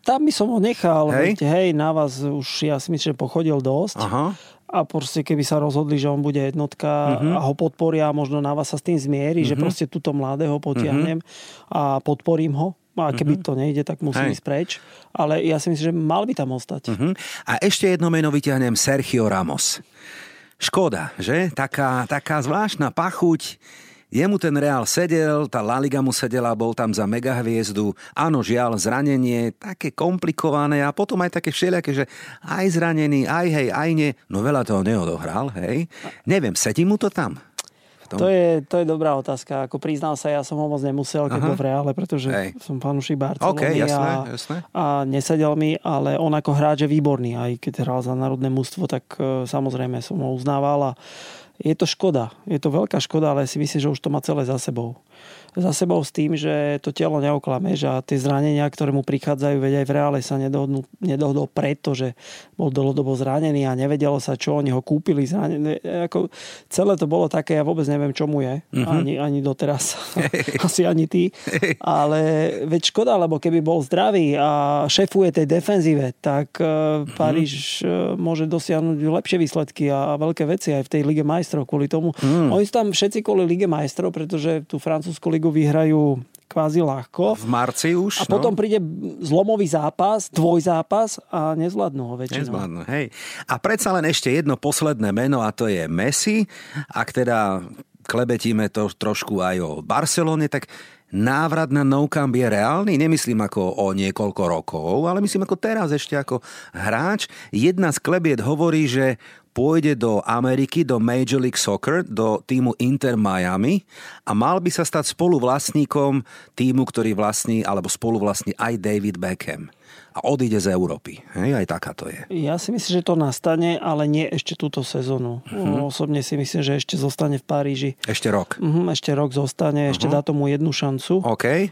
Tam by som ho nechal, hej, veď, hej na vás už ja si myslím, že pochodil dosť. Aha. A proste keby sa rozhodli, že on bude jednotka uh-huh. a ho podporia, možno na vás sa s tým zmierí, uh-huh. že proste túto mladého potiahnem uh-huh. a podporím ho. A keby uh-huh. to nejde, tak musím hej. ísť preč. Ale ja si myslím, že mal by tam ostať. Uh-huh. A ešte jedno meno vyťahnem, Sergio Ramos. Škoda, že? Taká, taká zvláštna pachuť. Jemu ten Real sedel, tá La Liga mu sedela, bol tam za megahviezdu. Áno, žiaľ, zranenie, také komplikované a potom aj také všelijaké, že aj zranený, aj hej, aj nie. No veľa toho neodohral, hej. Neviem, sedí mu to tam? To je, to je dobrá otázka. Ako priznal sa, ja som ho moc nemusel, keď bol v Reále, pretože hej. som fanúšik Barcelony okay, jasné, a, jasné. a nesedel mi, ale on ako hráč je výborný. Aj keď hral za národné mužstvo, tak uh, samozrejme som ho uznával a je to škoda. Je to veľká škoda, ale si myslím, že už to má celé za sebou. Za sebou s tým, že to telo neoklame, že tie zranenia, ktoré mu prichádzajú, veď aj v Reále sa nedohodnú, nedohodol preto, že bol dlhodobo zranený a nevedelo sa, čo oni ho kúpili. Zranený, ako, celé to bolo také, ja vôbec neviem, čo mu je. Mm-hmm. Ani, ani doteraz. Asi ani ty. Ale veď škoda, lebo keby bol zdravý a šefuje tej defenzíve, tak mm-hmm. Paríž môže dosiahnuť lepšie výsledky a veľké veci aj v tej Lige majstrov kvôli tomu. Mm. Oni sú tam všetci kvôli Lige majstrov, pretože tú francúzsku ligu vyhrajú kvázi ľahko. V marci už. A potom no. príde zlomový zápas, dvojzápas a nezvládnu ho väčšinou. Nezvládnu, hej. A predsa len ešte jedno posledné meno a to je Messi. Ak teda klebetíme to trošku aj o Barcelone, tak návrat na Nou Camp je reálny. Nemyslím ako o niekoľko rokov, ale myslím ako teraz ešte ako hráč. Jedna z klebiet hovorí, že pôjde do Ameriky, do Major League Soccer, do týmu Inter Miami a mal by sa stať spoluvlastníkom týmu, ktorý vlastní, alebo spoluvlastní aj David Beckham. A odíde z Európy. Hej, aj taká to je. Ja si myslím, že to nastane, ale nie ešte túto sezónu. Uh-huh. Osobne si myslím, že ešte zostane v Paríži. Ešte rok. Uh-huh, ešte rok zostane, uh-huh. ešte dá tomu jednu šancu. OK. Uh,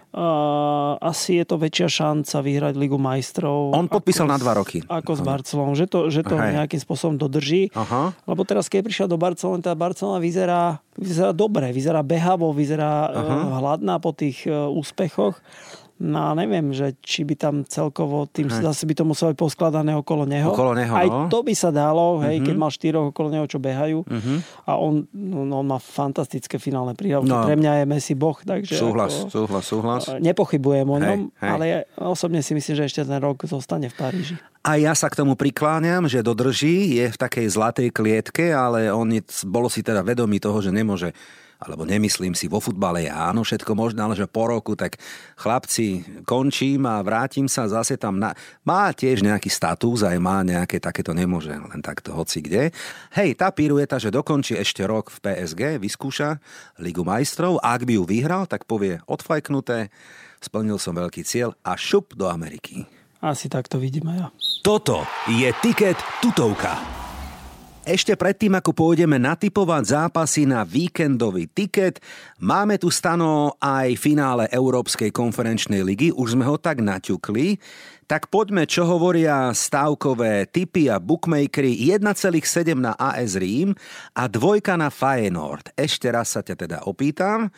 asi je to väčšia šanca vyhrať Ligu majstrov. On podpísal na dva roky. Ako uh-huh. s Barcelonou, že to, že to uh-huh. nejakým spôsobom dodrží. Aha. Lebo teraz, keď prišiel do Barcelony, tá Barcelona vyzerá, vyzerá dobre, vyzerá behavo, vyzerá uh, hladná po tých uh, úspechoch. No neviem, že či by tam celkovo tým hej. zase by to muselo byť poskladané okolo neho. Okolo neho, aj no. to by sa dalo, hej, uh-huh. keď mal štyroch okolo neho, čo behajú. Uh-huh. A on, no, on má fantastické finálne prídavky. No. Pre mňa je Messi boh, takže... Súhlas, ako, súhlas, súhlas. Nepochybujem o ňom, hej, hej. ale ja osobne si myslím, že ešte ten rok zostane v Paríži. A ja sa k tomu prikláňam, že dodrží, je v takej zlatej klietke, ale on je, bolo si teda vedomý toho, že nemôže alebo nemyslím si, vo futbale je áno, všetko možno, ale že po roku, tak chlapci, končím a vrátim sa zase tam. Na... Má tiež nejaký status, aj má nejaké, takéto nemôže len takto hoci kde. Hej, tá pirueta, že dokončí ešte rok v pé es gé, vyskúša Ligu majstrov, ak by ju vyhral, tak povie odfajknuté, splnil som veľký cieľ a šup do Ameriky. Asi tak to vidím aj ja. Toto je tiket tutovka. Ešte predtým, ako pôjdeme natipovať zápasy na víkendový tiket, máme tu stano aj finále Európskej konferenčnej ligy, už sme ho tak naťukli. Tak poďme, čo hovoria stávkové tipy a bookmakery. Jedna celá sedem na á es Rím a dvojka na Feyenoord. Ešte raz sa ťa teda opýtam.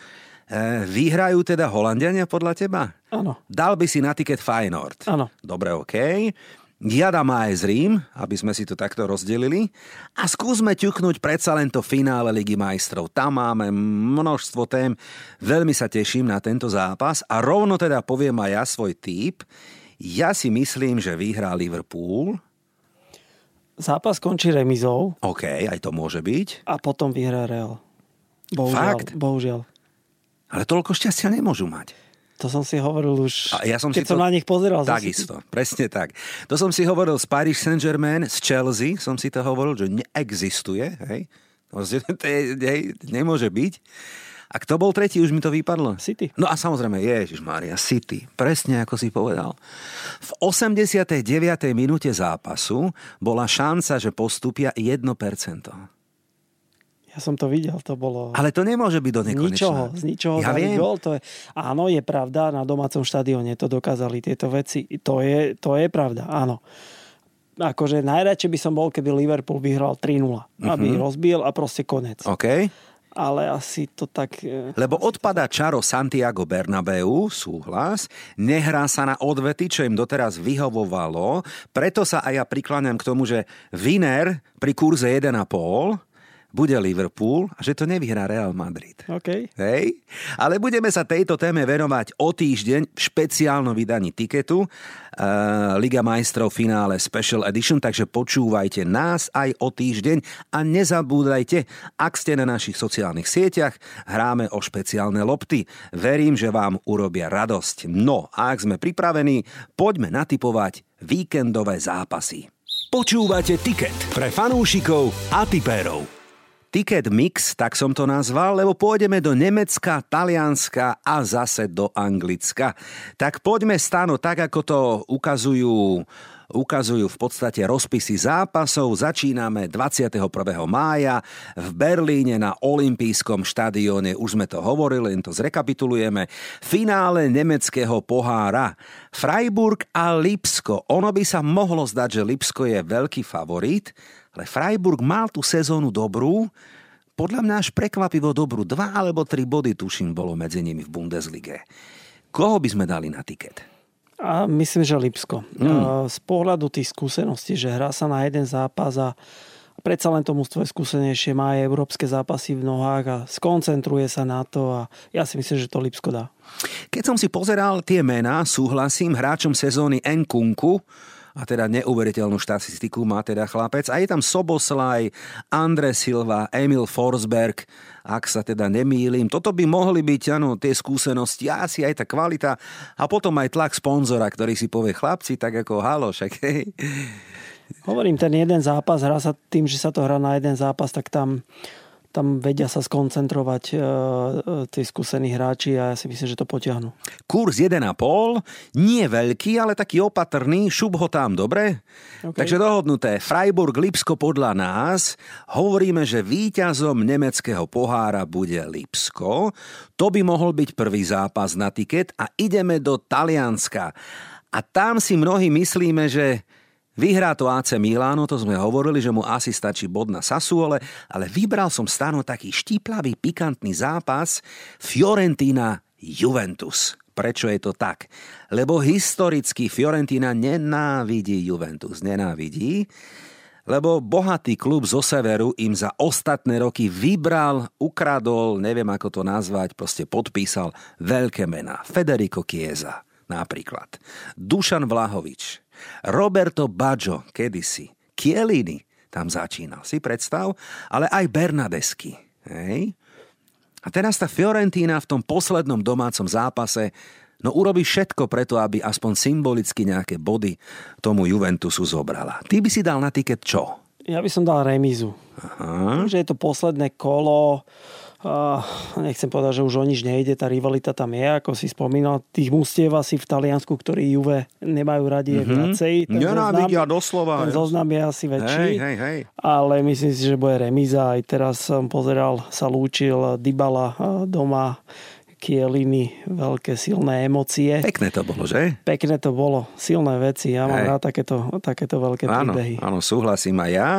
Vyhrajú teda Holandiania podľa teba? Áno. Dal by si na tiket Feyenoord? Áno. Dobre, okej. Okay. Ja dám á es Rím, aby sme si to takto rozdelili. A skúsme ťuknúť predsa len to finále Ligy majstrov. Tam máme množstvo tém. Veľmi sa teším na tento zápas. A rovno teda poviem aj ja svoj tip. Ja si myslím, že vyhrá Liverpool. Zápas končí remizou. OK, aj to môže byť. A potom vyhrá Real. Bohužiaľ, Fakt? Bohužiaľ. Ale toľko šťastia nemôžu mať. To som si hovoril už, ja som keď si to, som na nich pozeral. Takisto, si... presne tak. To som si hovoril z Paris Saint-Germain, z Chelsea, som si to hovoril, že neexistuje. Hej? To je, hej, nemôže byť. A kto bol tretí, už mi to vypadlo. City. No a samozrejme, Ježišmária, City. Presne ako si povedal. V osemdesiatej deviatej minúte zápasu bola šanca, že postupia jedno percento. Ja som to videl, to bolo... Ale to nemôže byť do nekonečná. Ničoho, z ničoho. Ja viem. Gól, to je... Áno, je pravda, na domácom štadióne to dokázali tieto veci. To je, to je pravda, áno. Akože najradšej by som bol, keby Liverpool vyhral tri nula. Mm-hmm. Aby rozbil a proste konec. OK. Ale asi to tak... Lebo odpadá čaro Santiago Bernabeu, súhlas, nehrá sa na odvety, čo im doteraz vyhovovalo, preto sa aj ja prikláňam k tomu, že winner pri kurze jeden celá päť... bude Liverpool a že to nevyhrá Real Madrid. OK. Hej? Ale budeme sa tejto téme venovať o týždeň v špeciálnom vydaní tiketu uh, Liga majstrov finále Special Edition, takže počúvajte nás aj o týždeň a nezabúdajte, ak ste na našich sociálnych sieťach, hráme o špeciálne lopty. Verím, že vám urobia radosť. No, a ak sme pripravení, poďme natipovať víkendové zápasy. Počúvate tiket pre fanúšikov a tipérov. Ticket mix, tak som to nazval, lebo pôjdeme do Nemecka, Talianska a zase do Anglicka. Tak poďme, Stano, tak ako to ukazujú, ukazujú v podstate rozpisy zápasov. Začíname dvadsiateho prvého mája v Berlíne na olympijskom štadióne. Už sme to hovorili, len to zrekapitulujeme. Finále nemeckého pohára. Freiburg a Lipsko. Ono by sa mohlo zdať, že Lipsko je veľký favorit, ale Freiburg mal tú sezónu dobrú, podľa mňa až prekvapivo dobrú. Dva alebo tri body, tuším, bolo medzi nimi v Bundeslige. Koho by sme dali na tiket? A myslím, že Lipsko. Mm. Z pohľadu tých skúseností, že hrá sa na jeden zápas a predsa len tomu svoje skúsenejšie, má aj európske zápasy v nohách a skoncentruje sa na to a ja si myslím, že to Lipsko dá. Keď som si pozeral tie mená, súhlasím, hráčom sezóny Nkunku, a teda neuveriteľnú štatistiku má teda chlapec. A je tam Soboslaj, André Silva, Emil Forsberg, ak sa teda nemýlim. Toto by mohli byť, áno, tie skúsenosti, asi aj tá kvalita. A potom aj tlak sponzora, ktorý si povie chlapci, tak ako halo, však hej. Hovorím, ten jeden zápas, hrá sa tým, že sa to hrá na jeden zápas, tak tam... tam vedia sa skoncentrovať e, e, tí skúsení hráči a ja si myslím, že to potiahnu. Kurz jeden celá päť, nie veľký, ale taký opatrný, šup ho tam, dobre? Okay. Takže dohodnuté, Freiburg, Lipsko podľa nás, hovoríme, že víťazom nemeckého pohára bude Lipsko, to by mohol byť prvý zápas na tiket a ideme do Talianska. A tam si mnohí myslíme, že... vyhrá to á cé Milano, to sme hovorili, že mu asi stačí bod na Sassuole, ale vybral som Stano taký štíplavý, pikantný zápas Fiorentina-Juventus. Prečo je to tak? Lebo historicky Fiorentina nenávidí Juventus, nenávidí, lebo bohatý klub zo severu im za ostatné roky vybral, ukradol, neviem ako to nazvať, proste podpísal veľké mená. Federico Chiesa napríklad, Dušan Vlahovič, Roberto Baggio kedysi, Chiellini tam začínal, si predstav, ale aj Bernadeschi. Hej. A teraz tá Fiorentina v tom poslednom domácom zápase no urobí všetko preto, aby aspoň symbolicky nejaké body tomu Juventusu zobrala. Ty by si dal na tiket čo? Ja by som dal remízu. Aha. Že je to posledné kolo. Uh, nechcem povedať, že už o nič nejde, tá rivalita tam je, ako si spomínal. Tých mustiev asi v Taliansku, ktorí Juve nemajú radi, je mm-hmm. vracej. Nenávidia doslova. Ten zoznam je asi väčší. Hej, hej, hej. Ale myslím si, že bude remíza. Aj teraz som pozeral, sa lúčil Dybala doma, Kieliny, veľké silné emócie. Pekné to bolo, že? Pekné to bolo, silné veci. Ja mám Hej. rád takéto, takéto veľké áno, príbehy. Áno, súhlasím aj ja.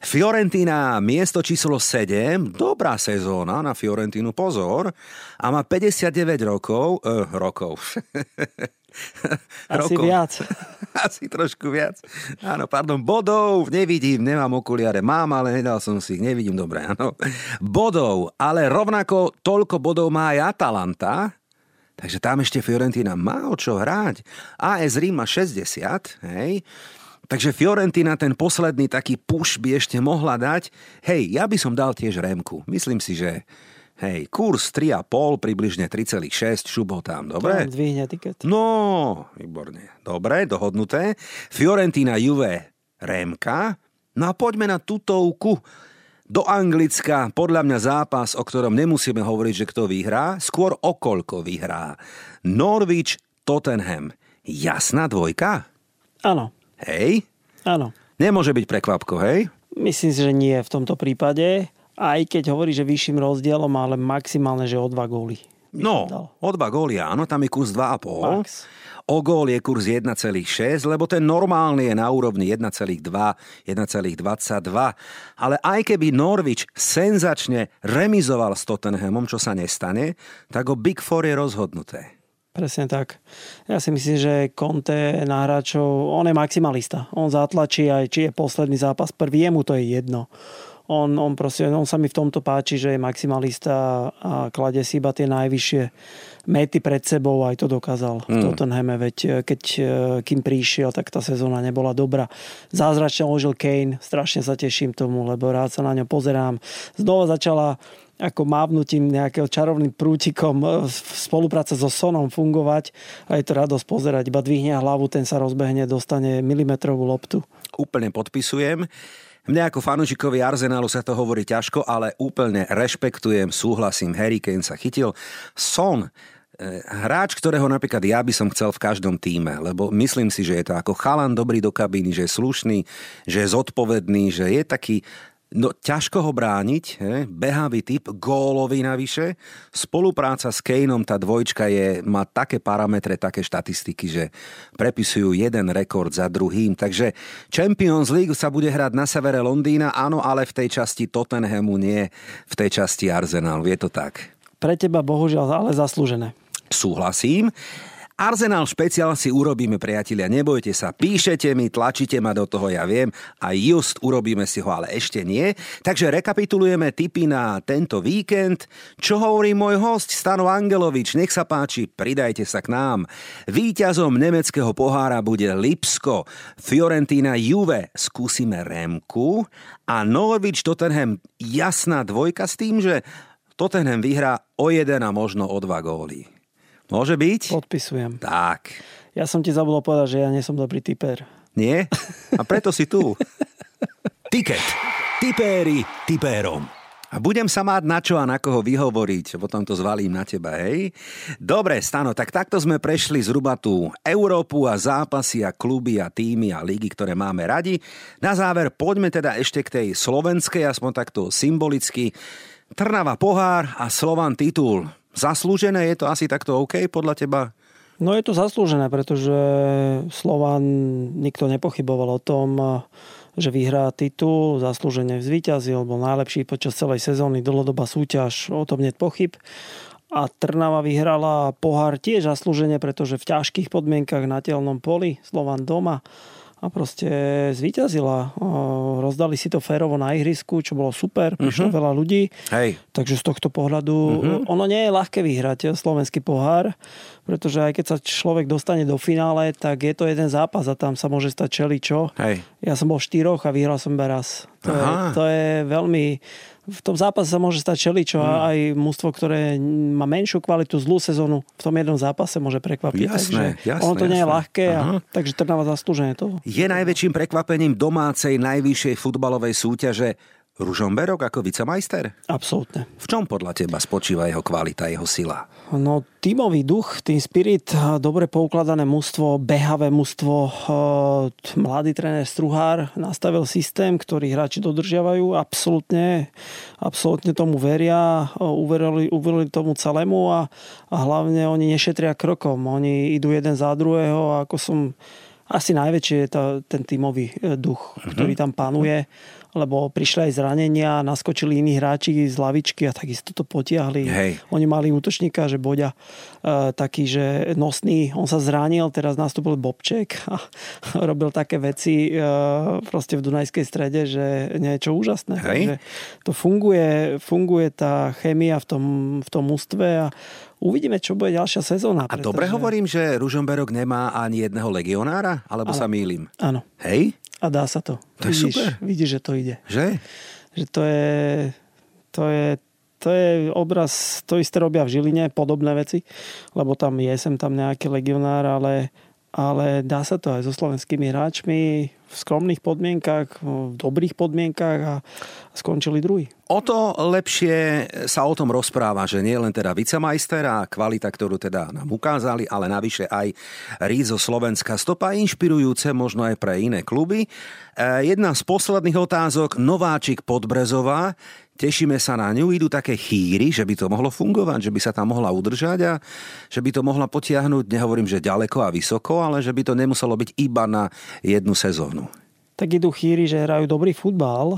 Fiorentina, miesto číslo sedem. Dobrá sezóna na Fiorentinu, pozor. A má päťdesiatdeväť rokov. Eh, rokov. Asi rokov. viac. Asi trošku viac. Áno, pardon, bodov nevidím, nemám okuliare. Mám, ale nedal som si ich, nevidím dobre. Áno. Bodov, ale rovnako toľko bodov má aj Atal. Atalanta, takže tam ešte Fiorentina má o čo hrať. á es Rima šesťdesiat, hej. Takže Fiorentina ten posledný taký push by ešte mohla dať. Hej, ja by som dal tiež Remku. Myslím si, že hej, kurz tri a pol, približne tri celé šesť, šubo tam, dobre? Tam zdvihne tiket. No, výborne. Dobre, dohodnuté. Fiorentina, Juve, Remka. No a poďme na tutovku. Do Anglicka, podľa mňa zápas, o ktorom nemusíme hovoriť, že kto vyhrá, skôr o koľko vyhrá. Norwich, Tottenham. Jasná dvojka? Áno. Hej? Áno. Nemôže byť prekvapko, hej? Myslím si, že nie v tomto prípade. Aj keď hovorí, že vyšším rozdielom, ale maximálne, že o dva góly. No, o dva góly, áno, tam je kurz dva a pol. Max. O gól je kurz jeden celé šesť, lebo ten normálny je na úrovni jeden celé dva, jeden celé dvadsaťdva. Ale aj keby Norwich senzačne remizoval s Tottenhamom, čo sa nestane, tak o Big Four je rozhodnuté. Presne tak. Ja si myslím, že Conte na hráčov, on je maximalista. On zatlačí aj, či je posledný zápas prvý, jemu to je jedno. On, on, proste, on sa mi v tomto páči, že je maximalista a kladie si iba tie najvyššie mety pred sebou, aj to dokázal v Tottenhame, veď keď kým prišiel, tak tá sezóna nebola dobrá. Zázračne uložil Kane, strašne sa teším tomu, lebo rád sa na ňo pozerám. Znova začala ako mávnutím nejakého čarovným prútikom spolupráca so Sonom fungovať a je to radosť pozerať. Iba dvihne hlavu, ten sa rozbehne, dostane milimetrovú loptu. Úplne podpisujem. Mne ako fanúšikovi Arsenálu sa to hovorí ťažko, ale úplne rešpektujem, súhlasím, Harry Kane sa chytil. Son, hráč, ktorého napríklad ja by som chcel v každom tíme, lebo myslím si, že je to ako chalan dobrý do kabíny, že je slušný, že je zodpovedný, že je taký, no ťažko ho brániť, he? Behavý typ, gólový navyše. Spolupráca s Kaneom, tá dvojčka je, má také parametre, také štatistiky, že prepisujú jeden rekord za druhým. Takže Champions League sa bude hrať na severe Londýna, áno, ale v tej časti Tottenhamu nie, v tej časti Arsenalu, je to tak. Pre teba bohužiaľ, ale zaslúžené. Súhlasím. Arsenal špeciál si urobíme, priatelia, nebojte sa, píšete mi, tlačíte ma do toho, ja viem, a just urobíme si ho, ale ešte nie. Takže rekapitulujeme tipy na tento víkend. Čo hovorí môj host Stan Angelovič, nech sa páči, pridajte sa k nám. Víťazom nemeckého pohára bude Lipsko, Fiorentina, Juve, skúsime Remku a Norwich, Tottenham, jasná dvojka s tým, že Tottenham vyhrá o jeden a možno o dva góly. Môže byť? Podpisujem. Tak. Ja som ti zabudol povedať, že ja nie som dobrý tiper. Nie? A preto si tu. Tiket. Tipéri tipérom. A budem sa mať na čo a na koho vyhovoriť. Potom to zvalím na teba, hej? Dobre, Stano, tak takto sme prešli zhruba tú Európu a zápasy a kluby a týmy a ligy, ktoré máme radi. Na záver poďme teda ešte k tej slovenskej, aspoň takto symbolicky. Trnava pohár a Slovan titul. Zaslúžené je to asi takto OK podľa teba? No je to zaslúžené, pretože Slovan nikto nepochyboval o tom, že vyhrá titul, zaslúžene zvíťazil, bol najlepší počas celej sezóny, dlhodobá súťaž, o tom nie je pochyb. A Trnava vyhrala pohár tiež zaslúžene, pretože v ťažkých podmienkach na telnom poli, Slovan doma, a proste zvíťazila. Rozdali si to férovo na ihrisku, čo bolo super, prišlo uh-huh. veľa ľudí. Hej. Takže z tohto pohľadu uh-huh. ono nie je ľahké vyhrať slovenský pohár, pretože aj keď sa človek dostane do finále, tak je to jeden zápas a tam sa môže stať čeličo. Ja som bol v štyroch a vyhral som iba raz. To je, to je veľmi... V tom zápase sa môže stať čeličo a mm. aj mužstvo, ktoré má menšiu kvalitu, zlú sezónu, v tom jednom zápase môže prekvapiť. Jasné, takže jasné. Ono to jasné. nie je ľahké, a, takže Trnava zaslúženie toho. Je najväčším prekvapením domácej najvyššej futbalovej súťaže Ružomberok ako vicemajster? Absolútne. V čom podľa teba spočíva jeho kvalita, jeho sila? No, tímový duch, team spirit, dobre poukladané mužstvo, behavé mužstvo, mladý trenér Struhár nastavil systém, ktorý hráči dodržiavajú, absolútne, absolútne tomu veria, uverili, uverili tomu celému a, a hlavne oni nešetria krokom, oni idú jeden za druhého a ako som asi najväčšie je to, ten tímový duch, mhm. ktorý tam panuje. Lebo prišli aj zranenia, naskočili iní hráči z lavičky a takisto to potiahli. Hej. Oni mali útočníka, že Boďa, e, taký, že nosný, on sa zranil, teraz nastúpil Bobček a robil také veci e, proste v Dunajskej strede, že niečo úžasné. Hej. Takže to funguje, funguje tá chémia v tom, v tom ústve a uvidíme, čo bude ďalšia sezóna. A pretože... dobre hovorím, že Ružomberok nemá ani jedného legionára? Alebo ano. Sa mýlim? Áno. Hej? A dá sa to. To je vidíš, super. Vidíš, že to ide. Že? Že to je, to je, to je obraz, to isté robia v Žiline, podobné veci, lebo tam je, sem tam nejaký legionár, ale, ale dá sa to aj so slovenskými hráčmi v skromných podmienkach, v dobrých podmienkach a skončili druhý. O to lepšie sa o tom rozpráva, že nie len teda vicemajster a kvalita, ktorú teda nám ukázali, ale navyše aj Rízo Slovenská stopa, inšpirujúce možno aj pre iné kluby. Jedna z posledných otázok, nováčik Podbrezová, tešíme sa na ňu, idú také chýry, že by to mohlo fungovať, že by sa tam mohla udržať a že by to mohla potiahnuť, nehovorím, že ďaleko a vysoko, ale že by to nemuselo byť iba na jednu sezónu. Tak idú chýry, že hrajú dobrý futbal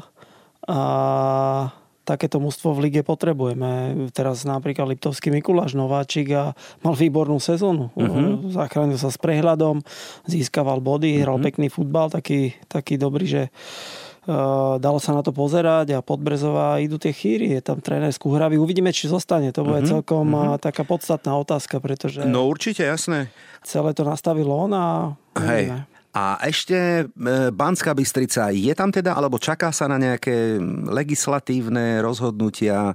a... takéto mužstvo v lige potrebujeme. Teraz napríklad Liptovský Mikuláš, nováčik a mal výbornú sezónu. Uh-huh. Zachránil sa s prehľadom, získaval body, uh-huh. hral pekný futbal, taký, taký dobrý, že uh, dalo sa na to pozerať a Podbrezová idú tie chýry. Je tam tréner z Kuhravy. Uvidíme, či zostane. To bude uh-huh. celkom uh-huh. taká podstatná otázka, pretože... No určite, jasné. Celé to nastavil on a... Hej. A ešte Banská Bystrica, je tam teda, alebo čaká sa na nejaké legislatívne rozhodnutia?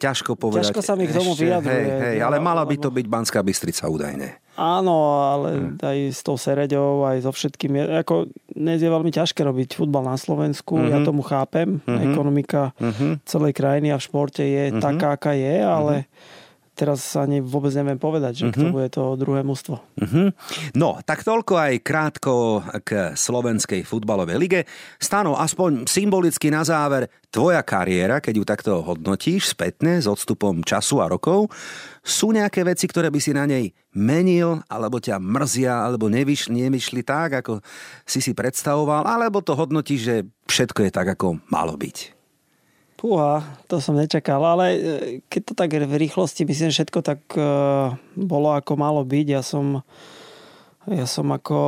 Ťažko povedať. Ťažko sa mi k tomu vyjadruje. Hej, hej, ale mala by to byť Banská Bystrica údajne. Áno, ale hmm. aj s tou Sereďou, aj so všetkými. Ako, dnes je veľmi ťažké robiť futbal na Slovensku, mm-hmm. ja tomu chápem. Mm-hmm. Ekonomika mm-hmm. celej krajiny a v športe je mm-hmm. taká, aká je, ale... Mm-hmm. Teraz ani vôbec neviem povedať, že uh-huh. kto bude to druhé mužstvo. Uh-huh. No, tak toľko aj krátko k slovenskej futbalovej lige. Stano, aspoň symbolicky na záver, tvoja kariéra, keď ju takto hodnotíš spätne s odstupom času a rokov, sú nejaké veci, ktoré by si na nej menil, alebo ťa mrzia, alebo nevyšli, nevyšli tak, ako si si predstavoval, alebo to hodnotíš, že všetko je tak, ako malo byť? Púha, to som nečakal, ale keď to tak v rýchlosti, myslím, všetko tak uh, bolo, ako malo byť. Ja som, ja som ako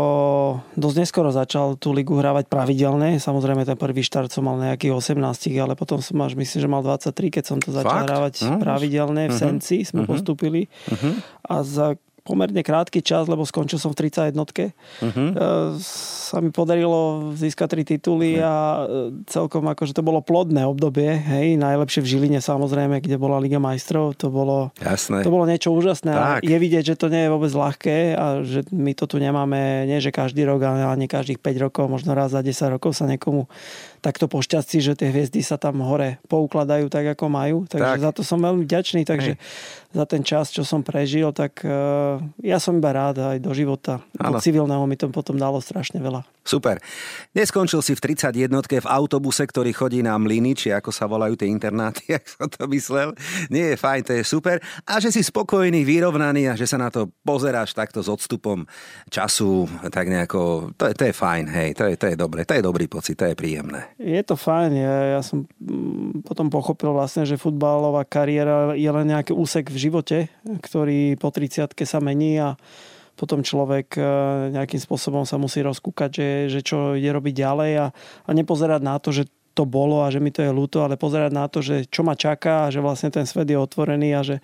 dosť neskoro začal tú ligu hrávať pravidelne. Samozrejme, ten prvý štart som mal nejakých osemnásť, ale potom som až, myslím, že mal dvadsaťtri, keď som to začal Fakt? hrávať no, pravidelne. V Senci uh-huh, sme uh-huh, postúpili uh-huh. a za pomerne krátky čas, lebo skončil som v tridsaťjednočke. Uh-huh. E, sa mi podarilo získať tri tituly uh-huh. a celkom akože to bolo plodné obdobie. Hej, najlepšie v Žiline samozrejme, kde bola Liga majstrov. To bolo, Jasné. To bolo niečo úžasné. A je vidieť, že to nie je vôbec ľahké a že my to tu nemáme, nie že každý rok, ale nie každých päť rokov, možno raz za desať rokov sa niekomu takto pošťastí, že tie hviezdy sa tam hore poukladajú tak, ako majú. Takže tak. Za to som veľmi vďačný. Takže Hej. za ten čas, čo som prežil, tak uh, ja som iba rád aj do života. Do civilného mi to potom dalo strašne veľa. Super. Neskončil si v tridsaťjednočke v autobuse, ktorý chodí na mlyny, či ako sa volajú tie internáty, ak som to myslel. Nie je fajn, to je super. A že si spokojný, vyrovnaný a že sa na to pozeráš takto s odstupom času, tak nejako, to je, to je fajn, hej, to je, to je dobre, to je dobrý pocit, to je príjemné. Je to fajn. Ja, ja som potom pochopil vlastne, že futbalová kariéra je len nejaký úsek v živote, ktorý po tridsiatke sa mení a potom človek nejakým spôsobom sa musí rozkúkať, že, že čo ide robiť ďalej a, a nepozerať na to, že to bolo a že mi to je ľúto, ale pozerať na to, že čo ma čaká a že vlastne ten svet je otvorený a že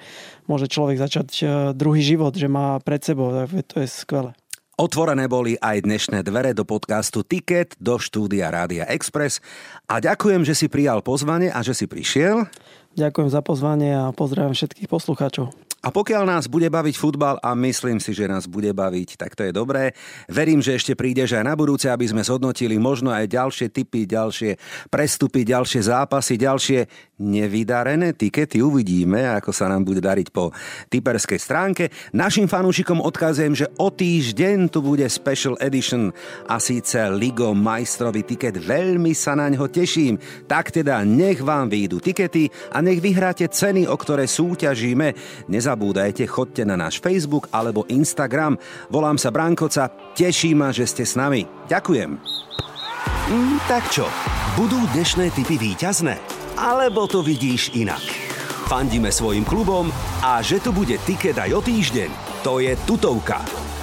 môže človek začať druhý život, že má pred sebou. To je skvelé. Otvorené boli aj dnešné dvere do podcastu Ticket do štúdia Rádia Express a ďakujem, že si prijal pozvanie a že si prišiel. Ďakujem za pozvanie a pozdravím všetkých poslucháčov. A pokiaľ nás bude baviť futbal, a myslím si, že nás bude baviť, tak to je dobré. Verím, že ešte prídeš aj na budúce, aby sme zhodnotili možno aj ďalšie tipy, ďalšie prestupy, ďalšie zápasy, ďalšie nevydarené tikety. Uvidíme, ako sa nám bude dariť po tiperskej stránke. Našim fanúšikom odkazujem, že o týždeň tu bude special edition a síce Ligo majstrový tiket. Veľmi sa na ňo teším. Tak teda nech vám vyjdu tikety a nech vyhráte ceny, o ktoré súťažíme. Nezabudnite, chodte na náš Facebook alebo Instagram. Volám sa Branko Cap, teší ma, že ste s nami. Ďakujem. Mm, tak čo, budú dnešné tipy víťazné? Alebo to vidíš inak? Fandíme svojim klubom a že tu bude tiket aj o týždeň, to je tutovka.